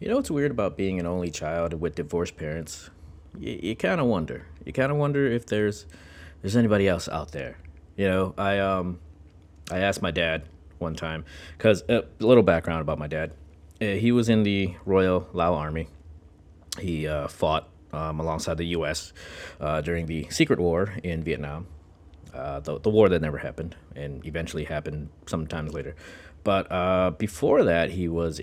You know what's weird about being an only child with divorced parents? You kind of wonder. You kind of wonder if there's anybody else out there. You know, I asked my dad one time, because a little background about my dad. He was in the Royal Lao Army. He fought alongside the U.S. During the Secret War in Vietnam, the war that never happened and eventually happened sometimes later. But before that, he was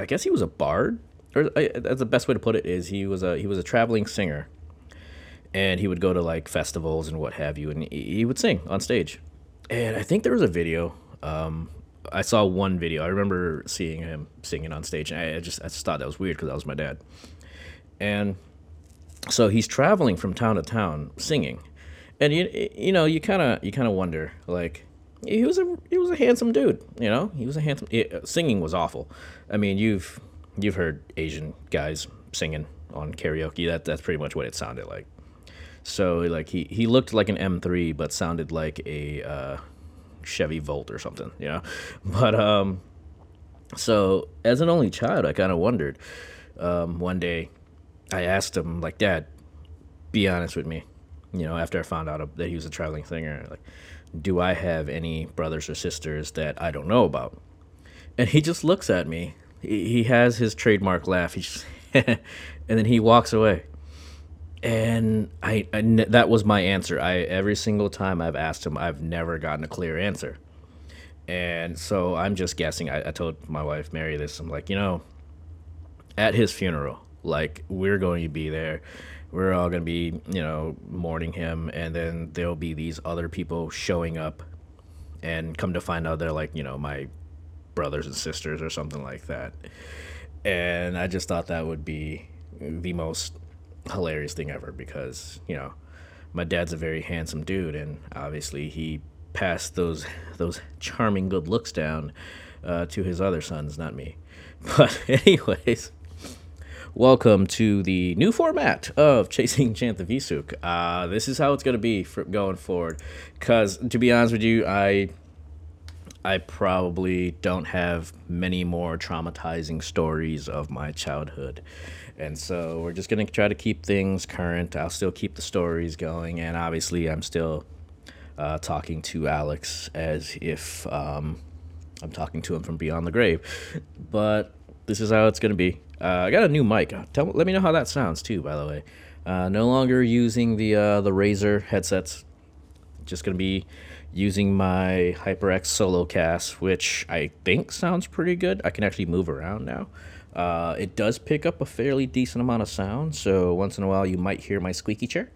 I guess he was a bard. That's the best way to put it, is he was a traveling singer, and he would go to like festivals and what have you, and he would sing on stage. And I think there was a video. I saw one video. I remember seeing him singing on stage, and I just thought that was weird because that was my dad. And so he's traveling from town to town singing, and you know you kind of wonder, like, he was a handsome dude. You know, he was a handsome. Singing was awful. I mean, you've heard Asian guys singing on karaoke. That's pretty much what it sounded like. So like he looked like an M3 but sounded like a Chevy Volt or something, you know. But so as an only child, I kind of wondered. One day I asked him, like, Dad, be honest with me, you know, after I found out that he was a traveling singer, like, do I have any brothers or sisters that I don't know about? And he just looks at me. He has his trademark laugh. He just and then he walks away. And I that was my answer. Every single time I've asked him, I've never gotten a clear answer. And so I'm just guessing. I told my wife, Mary, this. I'm like, you know, at his funeral, like, we're going to be there. We're all going to be, you know, mourning him. And then there'll be these other people showing up, and come to find out they're, like, you know, my brothers and sisters or something like that. And I just thought that would be the most hilarious thing ever, because, you know, my dad's a very handsome dude, and obviously he passed those charming good looks down to his other sons, not me. But anyways, welcome to the new format of Chasing Chanthavisuk. This is how it's going to be going forward, because, to be honest with you, I probably don't have many more traumatizing stories of my childhood. And so we're just going to try to keep things current. I'll still keep the stories going. And obviously, I'm still talking to Alex as if I'm talking to him from beyond the grave. But this is how it's going to be. I got a new mic. Let me know how that sounds, too, by the way. No longer using the Razer headsets. Just going to be using my HyperX SoloCast, which I think sounds pretty good. I can actually move around now. It does pick up a fairly decent amount of sound, so once in a while you might hear my squeaky chair.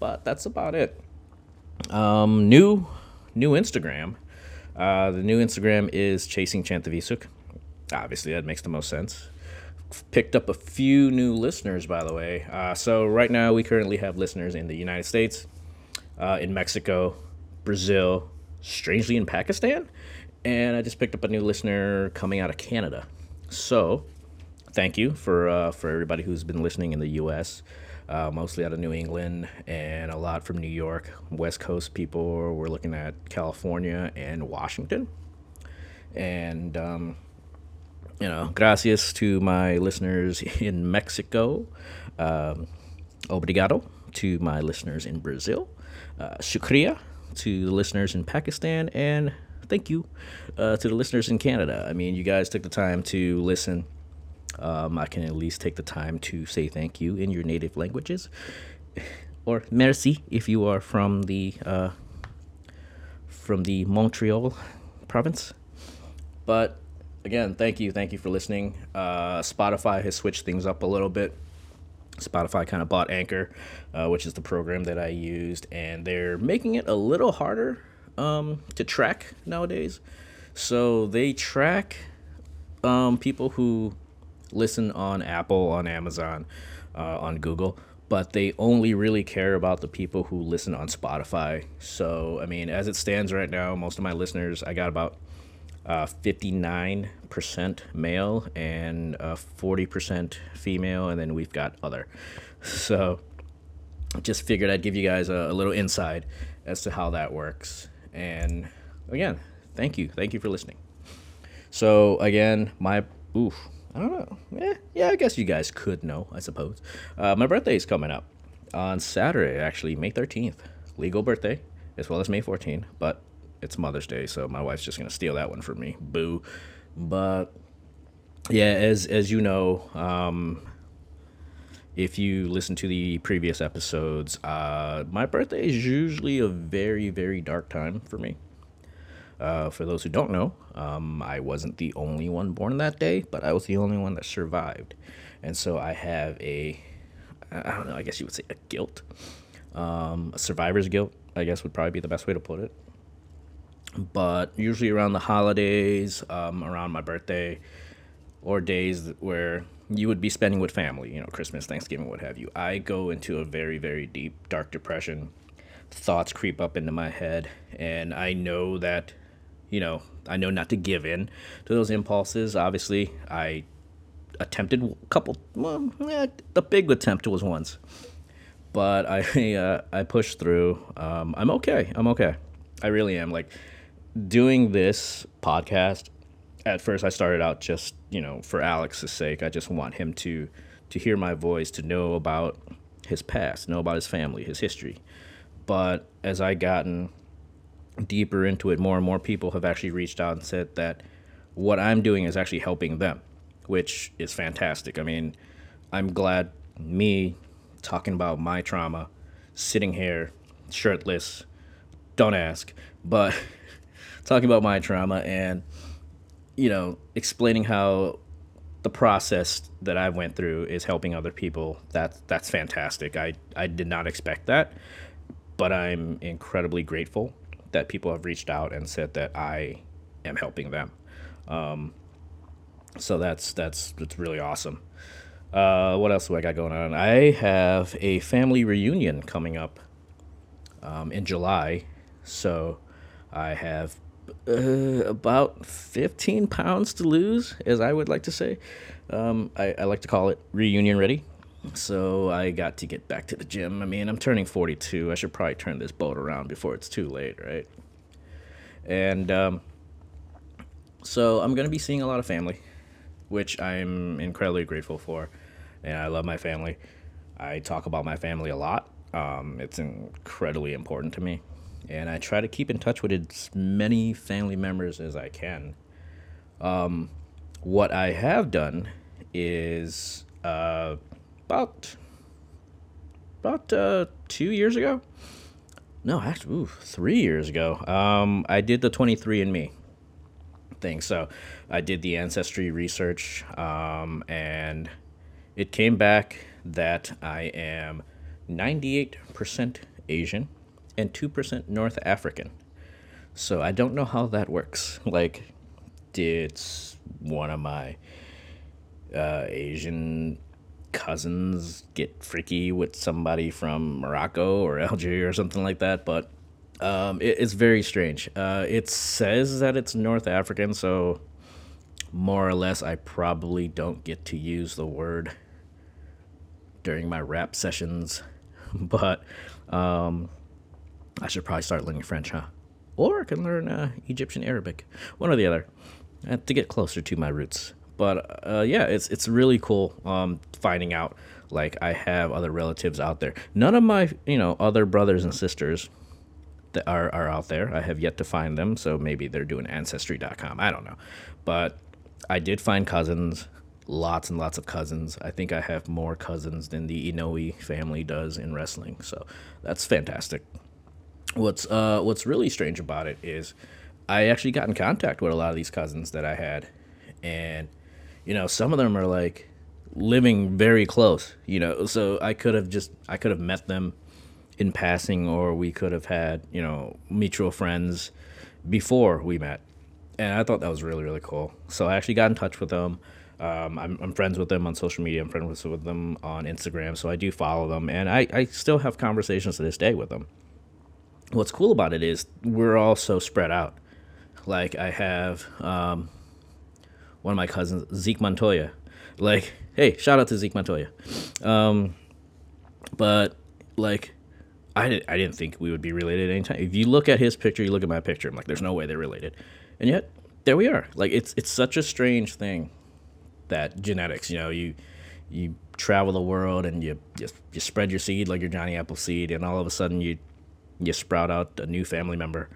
But that's about it. New Instagram. The new Instagram is Chasing Chanthavisuk. Obviously, that makes the most sense. Picked up a few new listeners, by the way. So right now we currently have listeners in the United States, in Mexico, Brazil, strangely in Pakistan, and I just picked up a new listener coming out of Canada. So thank you for everybody who's been listening in the U.S., mostly out of New England, and a lot from New York. West Coast people, we're looking at California and Washington. And, you know, gracias to my listeners in Mexico. Obrigado to my listeners in Brazil. Shukriya to the listeners in Pakistan, and thank you to the listeners in Canada. I mean, you guys took the time to listen. I can at least take the time to say thank you in your native languages, or merci if you are from the Montreal province. But again, thank you for listening. Spotify has switched things up a little bit. Spotify kind of bought Anchor, which is the program that I used, and they're making it a little harder to track nowadays. So they track people who listen on Apple, on Amazon, on Google, but they only really care about the people who listen on Spotify. So, I mean, as it stands right now, most of my listeners, I got about 59% male and 40% female, and then we've got other. So just figured I'd give you guys a little insight as to how that works. And again, thank you for listening. So again, I don't know. Yeah, I guess you guys could know, I suppose. My birthday is coming up on Saturday, actually, May 13th. Legal birthday, as well as May 14th, but it's Mother's Day, so my wife's just going to steal that one from me. Boo. But, yeah, as you know, if you listen to the previous episodes, my birthday is usually a very, very dark time for me. For those who don't know, I wasn't the only one born that day, but I was the only one that survived. And so I have I guess you would say a guilt. A survivor's guilt, I guess, would probably be the best way to put it. But usually around the holidays, around my birthday, or days where you would be spending with family, you know, Christmas, Thanksgiving, what have you, I go into a very, very deep, dark depression. Thoughts creep up into my head, and I know that, you know, I know not to give in to those impulses. Obviously, I attempted the big attempt was once, but I pushed through. I'm okay. I really am. Like, doing this podcast, at first I started out just, you know, for Alex's sake. I just want him to hear my voice, to know about his past, know about his family, his history. But as I gotten deeper into it, more and more people have actually reached out and said that what I'm doing is actually helping them, which is fantastic. I mean, I'm glad me talking about my trauma, sitting here shirtless, don't ask, but talking about my trauma and, you know, explaining how the process that I went through is helping other people, that's fantastic. I did not expect that, but I'm incredibly grateful that people have reached out and said that I am helping them. So that's really awesome. What else do I got going on? I have a family reunion coming up in July. So I have about 15 pounds to lose, as I would like to say. I like to call it reunion ready. So I got to get back to the gym. I mean, I'm turning 42. I should probably turn this boat around before it's too late, right? And so I'm going to be seeing a lot of family, which I'm incredibly grateful for. And I love my family. I talk about my family a lot. It's incredibly important to me. And I try to keep in touch with as many family members as I can. What I have done is about 2 years ago. No, actually, 3 years ago. I did the 23andMe thing. So I did the ancestry research, and it came back that I am 98% Asian and 2% North African. So I don't know how that works. Like, it's one of my Asian cousins get freaky with somebody from Morocco or Algeria or something like that, but it's very strange. It says that it's North African, so more or less I probably don't get to use the word during my rap sessions, but I should probably start learning French, huh? Or I can learn Egyptian Arabic, one or the other, to get closer to my roots. But yeah, it's really cool finding out, like, I have other relatives out there. None of my, you know, other brothers and sisters that are out there. I have yet to find them, so maybe they're doing Ancestry.com. I don't know. But I did find cousins, lots and lots of cousins. I think I have more cousins than the Inoue family does in wrestling, so that's fantastic. What's really strange about it is I actually got in contact with a lot of these cousins that I had, and, you know, some of them are, like, living very close, you know, so I could have met them in passing, or we could have had, you know, mutual friends before we met. And I thought that was really, really cool. So I actually got in touch with them. I'm friends with them on social media. I'm friends with them on Instagram. So I do follow them, and I still have conversations to this day with them. What's cool about it is we're all so spread out. Like, I have one of my cousins, Zeke Montoya. Like, hey, shout out to Zeke Montoya. But, like, I didn't think we would be related at any time. If you look at his picture, you look at my picture, I'm like, there's no way they're related. And yet, there we are. Like, it's such a strange thing that genetics. You know, you travel the world and you spread your seed like your Johnny Appleseed, and all of a sudden you sprout out a new family member.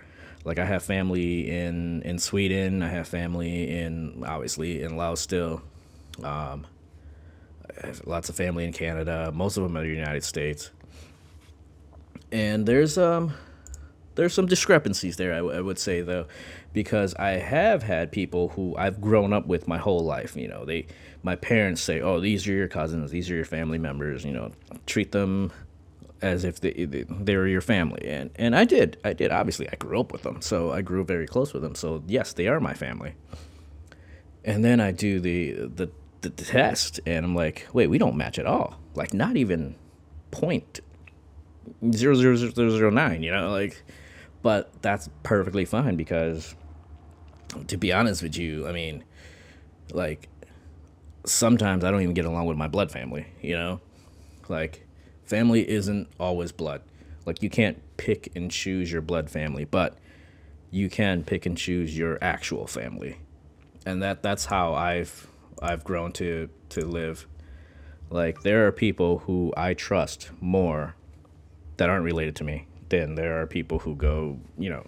Like I have family in Sweden, I have family in Laos still. I have lots of family in Canada. Most of them are in the United States. And there's some discrepancies there, I would say, though, because I have had people who I've grown up with my whole life. You know, my parents say, oh, these are your cousins, these are your family members, you know, treat them as if they were your family. And I did. Obviously, I grew up with them, so I grew very close with them. So, yes, they are my family. And then I do the test, and I'm like, wait, we don't match at all. Like, not even 0.00009, you know, like... But that's perfectly fine because, to be honest with you, I mean, like, sometimes I don't even get along with my blood family, you know? Like, family isn't always blood. Like, you can't pick and choose your blood family, but you can pick and choose your actual family. And that's how I've grown to live. Like, there are people who I trust more that aren't related to me. Then there are people who go, you know,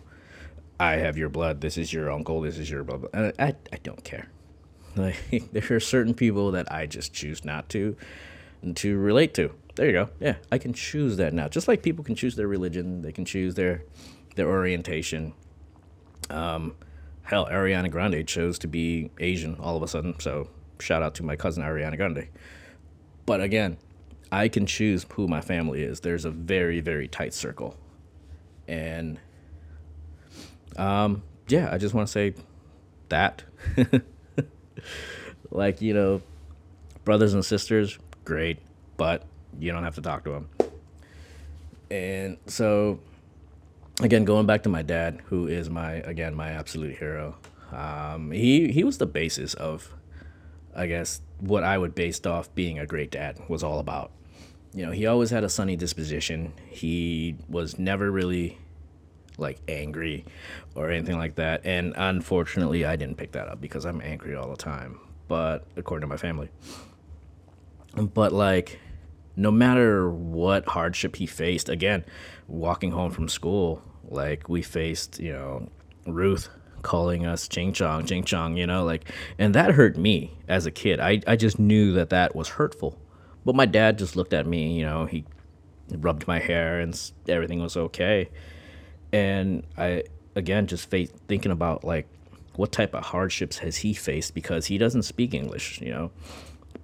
I have your blood, this is your uncle, this is your blah, blah. And I don't care. Like, there are certain people that I just choose not to relate to. There you go. Yeah, I can choose that now. Just like people can choose their religion, they can choose their orientation. Hell, Ariana Grande chose to be Asian all of a sudden, so shout out to my cousin Ariana Grande. But again, I can choose who my family is. There's a very, very tight circle. And, yeah, I just want to say that. Like, you know, brothers and sisters, great, but you don't have to talk to them. And so, again, going back to my dad, who is my absolute hero. He was the basis of, I guess, what I would based off being a great dad was all about. You know, he always had a sunny disposition. He was never really, like, angry or anything like that. And unfortunately, I didn't pick that up because I'm angry all the time, but according to my family. But, like, no matter what hardship he faced, again, walking home from school, like, we faced, you know, Ruth calling us ching chong, you know, like, and that hurt me as a kid. I just knew that was hurtful. But my dad just looked at me, you know, he rubbed my hair and everything was okay. And I, again, just thinking about, like, what type of hardships has he faced because he doesn't speak English, you know.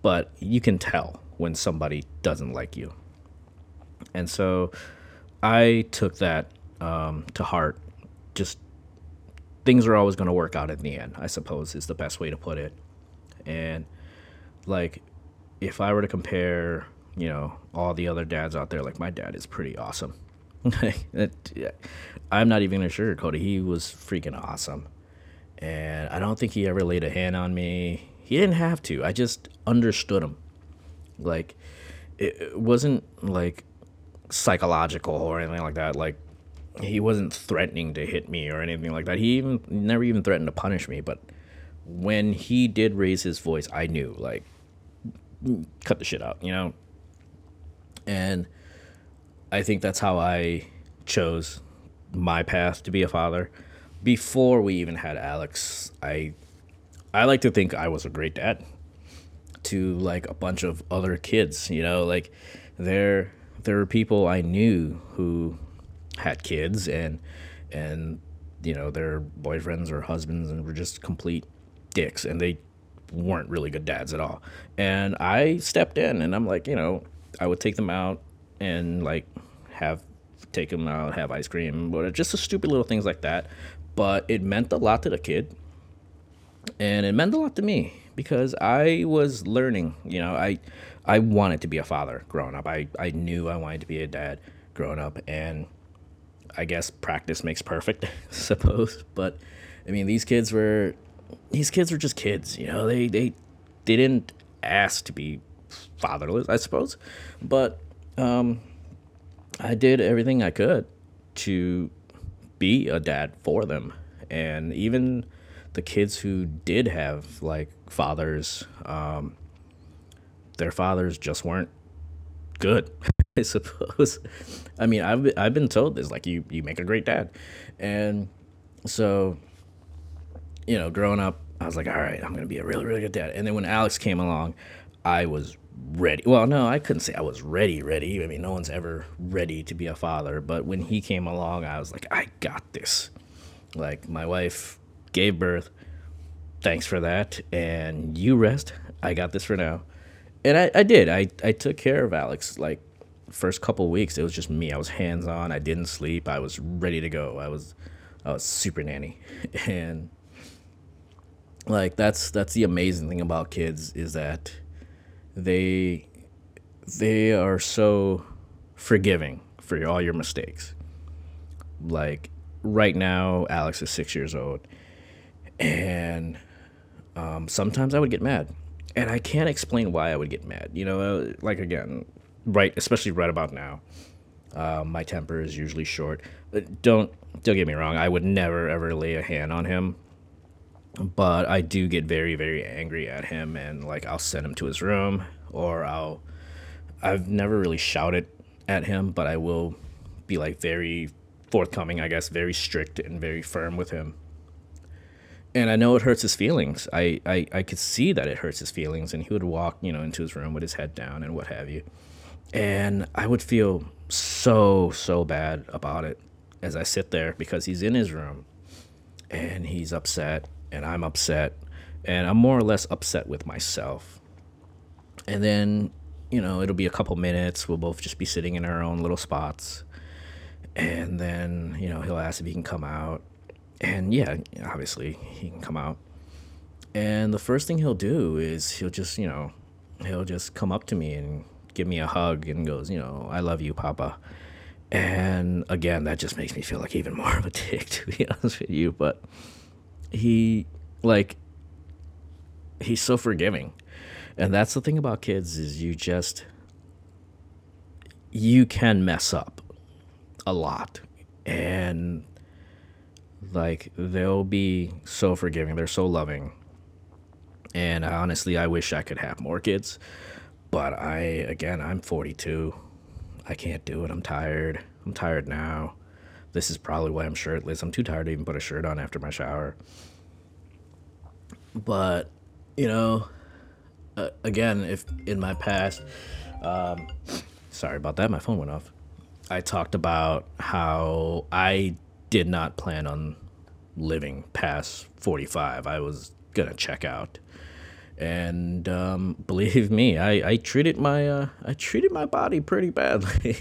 But you can tell when somebody doesn't like you. And so I took that to heart. Just things are always going to work out in the end, I suppose, is the best way to put it. And, like, if I were to compare, you know, all the other dads out there, like, my dad is pretty awesome. I'm not even going to sugarcoat it. He was freaking awesome. And I don't think he ever laid a hand on me. He didn't have to. I just understood him. Like, it wasn't, like, psychological or anything like that. Like, he wasn't threatening to hit me or anything like that. He never even threatened to punish me. But when he did raise his voice, I knew, like, cut the shit out, you know? And I think that's how I chose my path to be a father. Before we even had Alex, I like to think I was a great dad to, like, a bunch of other kids, you know? Like, there were people I knew who had kids and you know, their boyfriends or husbands and were just complete dicks, and they weren't really good dads at all. And I stepped in, and I'm like, you know, I would take them out and, like, take them out, have ice cream, but just the stupid little things like that. But it meant a lot to the kid, and it meant a lot to me because I was learning. You know, I wanted to be a father growing up. I knew I wanted to be a dad growing up, and I guess practice makes perfect, I suppose. But I mean, these kids were just kids, you know. They didn't ask to be fatherless, I suppose. But I did everything I could to be a dad for them. And even the kids who did have like fathers, their fathers just weren't good, I suppose. I mean, I've been told this, like, you make a great dad. And so, you know, growing up, I was like, all right, I'm going to be a really, really good dad. And then when Alex came along, I was ready. Well, no, I couldn't say I was ready. I mean, no one's ever ready to be a father. But when he came along, I was like, I got this. Like, my wife gave birth. Thanks for that. And you rest. I got this for now. And I did. I took care of Alex. Like, first couple weeks, it was just me. I was hands-on. I didn't sleep. I was ready to go. I was super nanny. And, like, that's the amazing thing about kids, is that they are so forgiving for all your mistakes. Like, right now, Alex is 6 years old. And sometimes I would get mad. And I can't explain why I would get mad. You know, like, again, especially right about now, my temper is usually short. But don't get me wrong, I would never, ever lay a hand on him. But I do get very, very angry at him, and, like, I'll send him to his room, or I've never really shouted at him, but I will be, like, very forthcoming, I guess, very strict and very firm with him. And I know it hurts his feelings. I could see that it hurts his feelings, and he would walk, you know, into his room with his head down and what have you. And I would feel so, so bad about it as I sit there, because he's in his room, and he's upset, and I'm upset, and I'm more or less upset with myself. And then, you know, it'll be a couple minutes. We'll both just be sitting in our own little spots. And then, you know, he'll ask if he can come out. And yeah, obviously he can come out. And the first thing he'll do is he'll just come up to me and give me a hug and goes, you know, I love you, Papa. And again, that just makes me feel like even more of a dick, to be honest with you. But he's so forgiving. And that's the thing about kids, is you can mess up a lot. And, like, they'll be so forgiving. They're so loving. And honestly, I wish I could have more kids. But I'm 42. I can't do it. I'm tired. I'm tired now. This is probably why I'm shirtless. I'm too tired to even put a shirt on after my shower. But, you know, again, if in my past, sorry about that, my phone went off. I talked about how I did not plan on living past 45. I was gonna check out, and believe me, I treated my body pretty badly.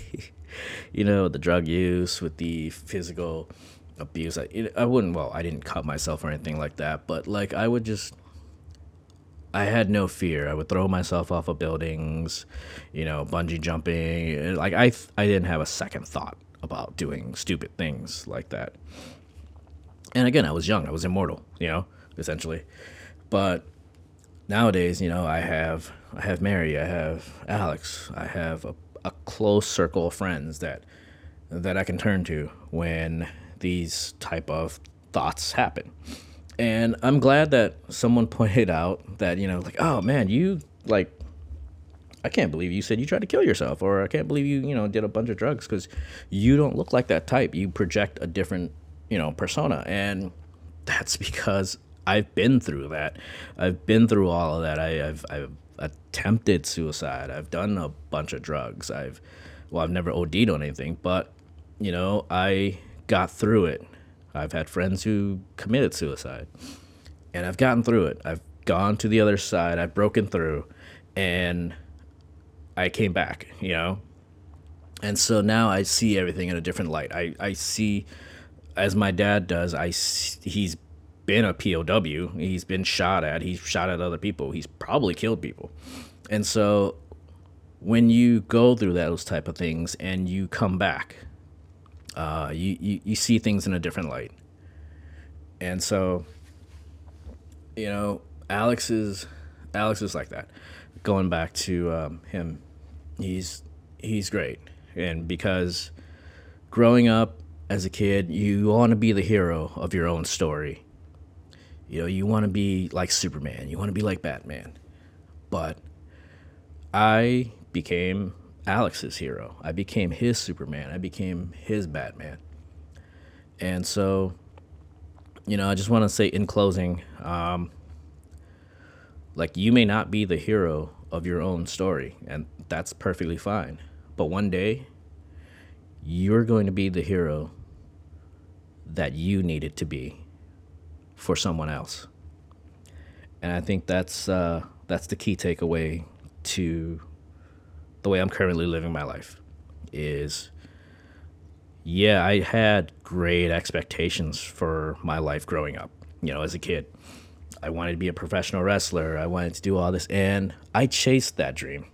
You know, the drug use, with the physical abuse. I didn't cut myself or anything like that, but, like, I had no fear. I would throw myself off of buildings, you know, bungee jumping. Like, I didn't have a second thought about doing stupid things like that. And again, I was young. I was immortal, you know, essentially. But nowadays, you know, I have Mary, I have Alex, I have a close circle of friends that I can turn to when these type of thoughts happen. And I'm glad that someone pointed out that, you know, like, oh man, you, like, I can't believe you said you tried to kill yourself, or I can't believe you did a bunch of drugs, because you don't look like that type. You project a different, persona. And that's because I've been through that. I've been through all of that. I've attempted suicide. I've done a bunch of drugs. I've never OD'd on anything, but, you know, I got through it. I've had friends who committed suicide, and I've gotten through it. I've gone to the other side. I've broken through, and I came back, you know? And so now I see everything in a different light. I see, as my dad does, he's been a POW. He's been shot at. He's shot at other people. He's probably killed people. And so when you go through those type of things and you come back, you see things in a different light. And so, you know, Alex is like that. Going back to him, he's great. And because growing up as a kid, you want to be the hero of your own story. You know, you want to be like Superman, you want to be like Batman. But I became Alex's hero. I became his Superman. I became his Batman. And so, you know, I just want to say in closing, like, you may not be the hero of your own story, and that's perfectly fine. But one day, you're going to be the hero that you needed to be for someone else. And I think that's the key takeaway to the way I'm currently living my life is, yeah, I had great expectations for my life growing up. You know, as a kid, I wanted to be a professional wrestler. I wanted to do all this, and I chased that dream.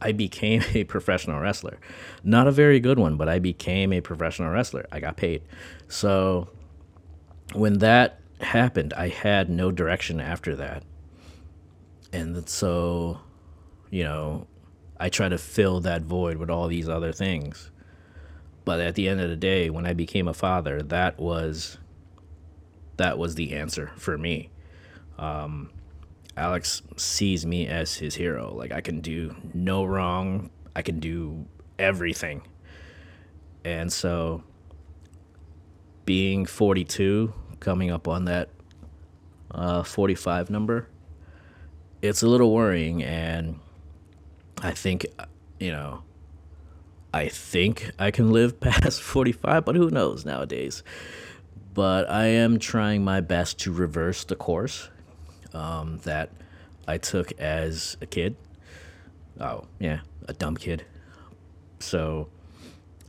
I became a professional wrestler. Not a very good one, but I became a professional wrestler. I got paid. So when that happened, I had no direction after that. And so, you know, I try to fill that void with all these other things. But at the end of the day, when I became a father, that was the answer for me. Alex sees me as his hero. Like, I can do no wrong. I can do everything. And so being 42, coming up on that 45 number, it's a little worrying. And I think, you know, I think I can live past 45, but who knows nowadays. But I am trying my best to reverse the course that I took as a kid. Oh, yeah, a dumb kid. So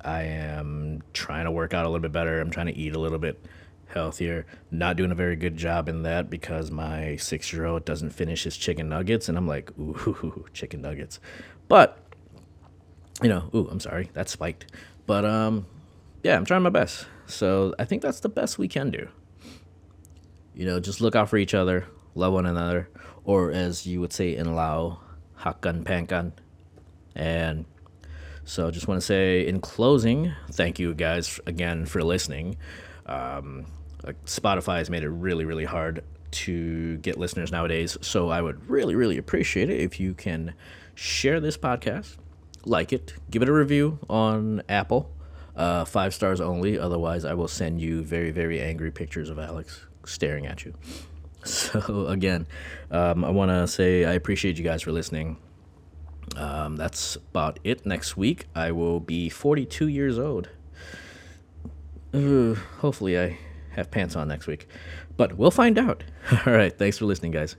I am trying to work out a little bit better. I'm trying to eat a little bit healthier. Not doing a very good job in that because my 6-year-old doesn't finish his chicken nuggets. And I'm like, ooh, chicken nuggets. But, you know, ooh, I'm sorry, that's spiked. But, yeah, I'm trying my best. So I think that's the best we can do. You know, just look out for each other. Love one another, or as you would say in Lao, hakan pankan. And so I just want to say in closing, thank you guys again for listening. Spotify has made it really, really hard to get listeners nowadays. So I would really, really appreciate it if you can share this podcast, like it, give it a review on Apple. 5 stars only. Otherwise, I will send you very, very angry pictures of Alex staring at you. So again, I want to say I appreciate you guys for listening. That's about it. Next week, I will be 42 years old. Hopefully I have pants on next week, but we'll find out. All right. Thanks for listening, guys.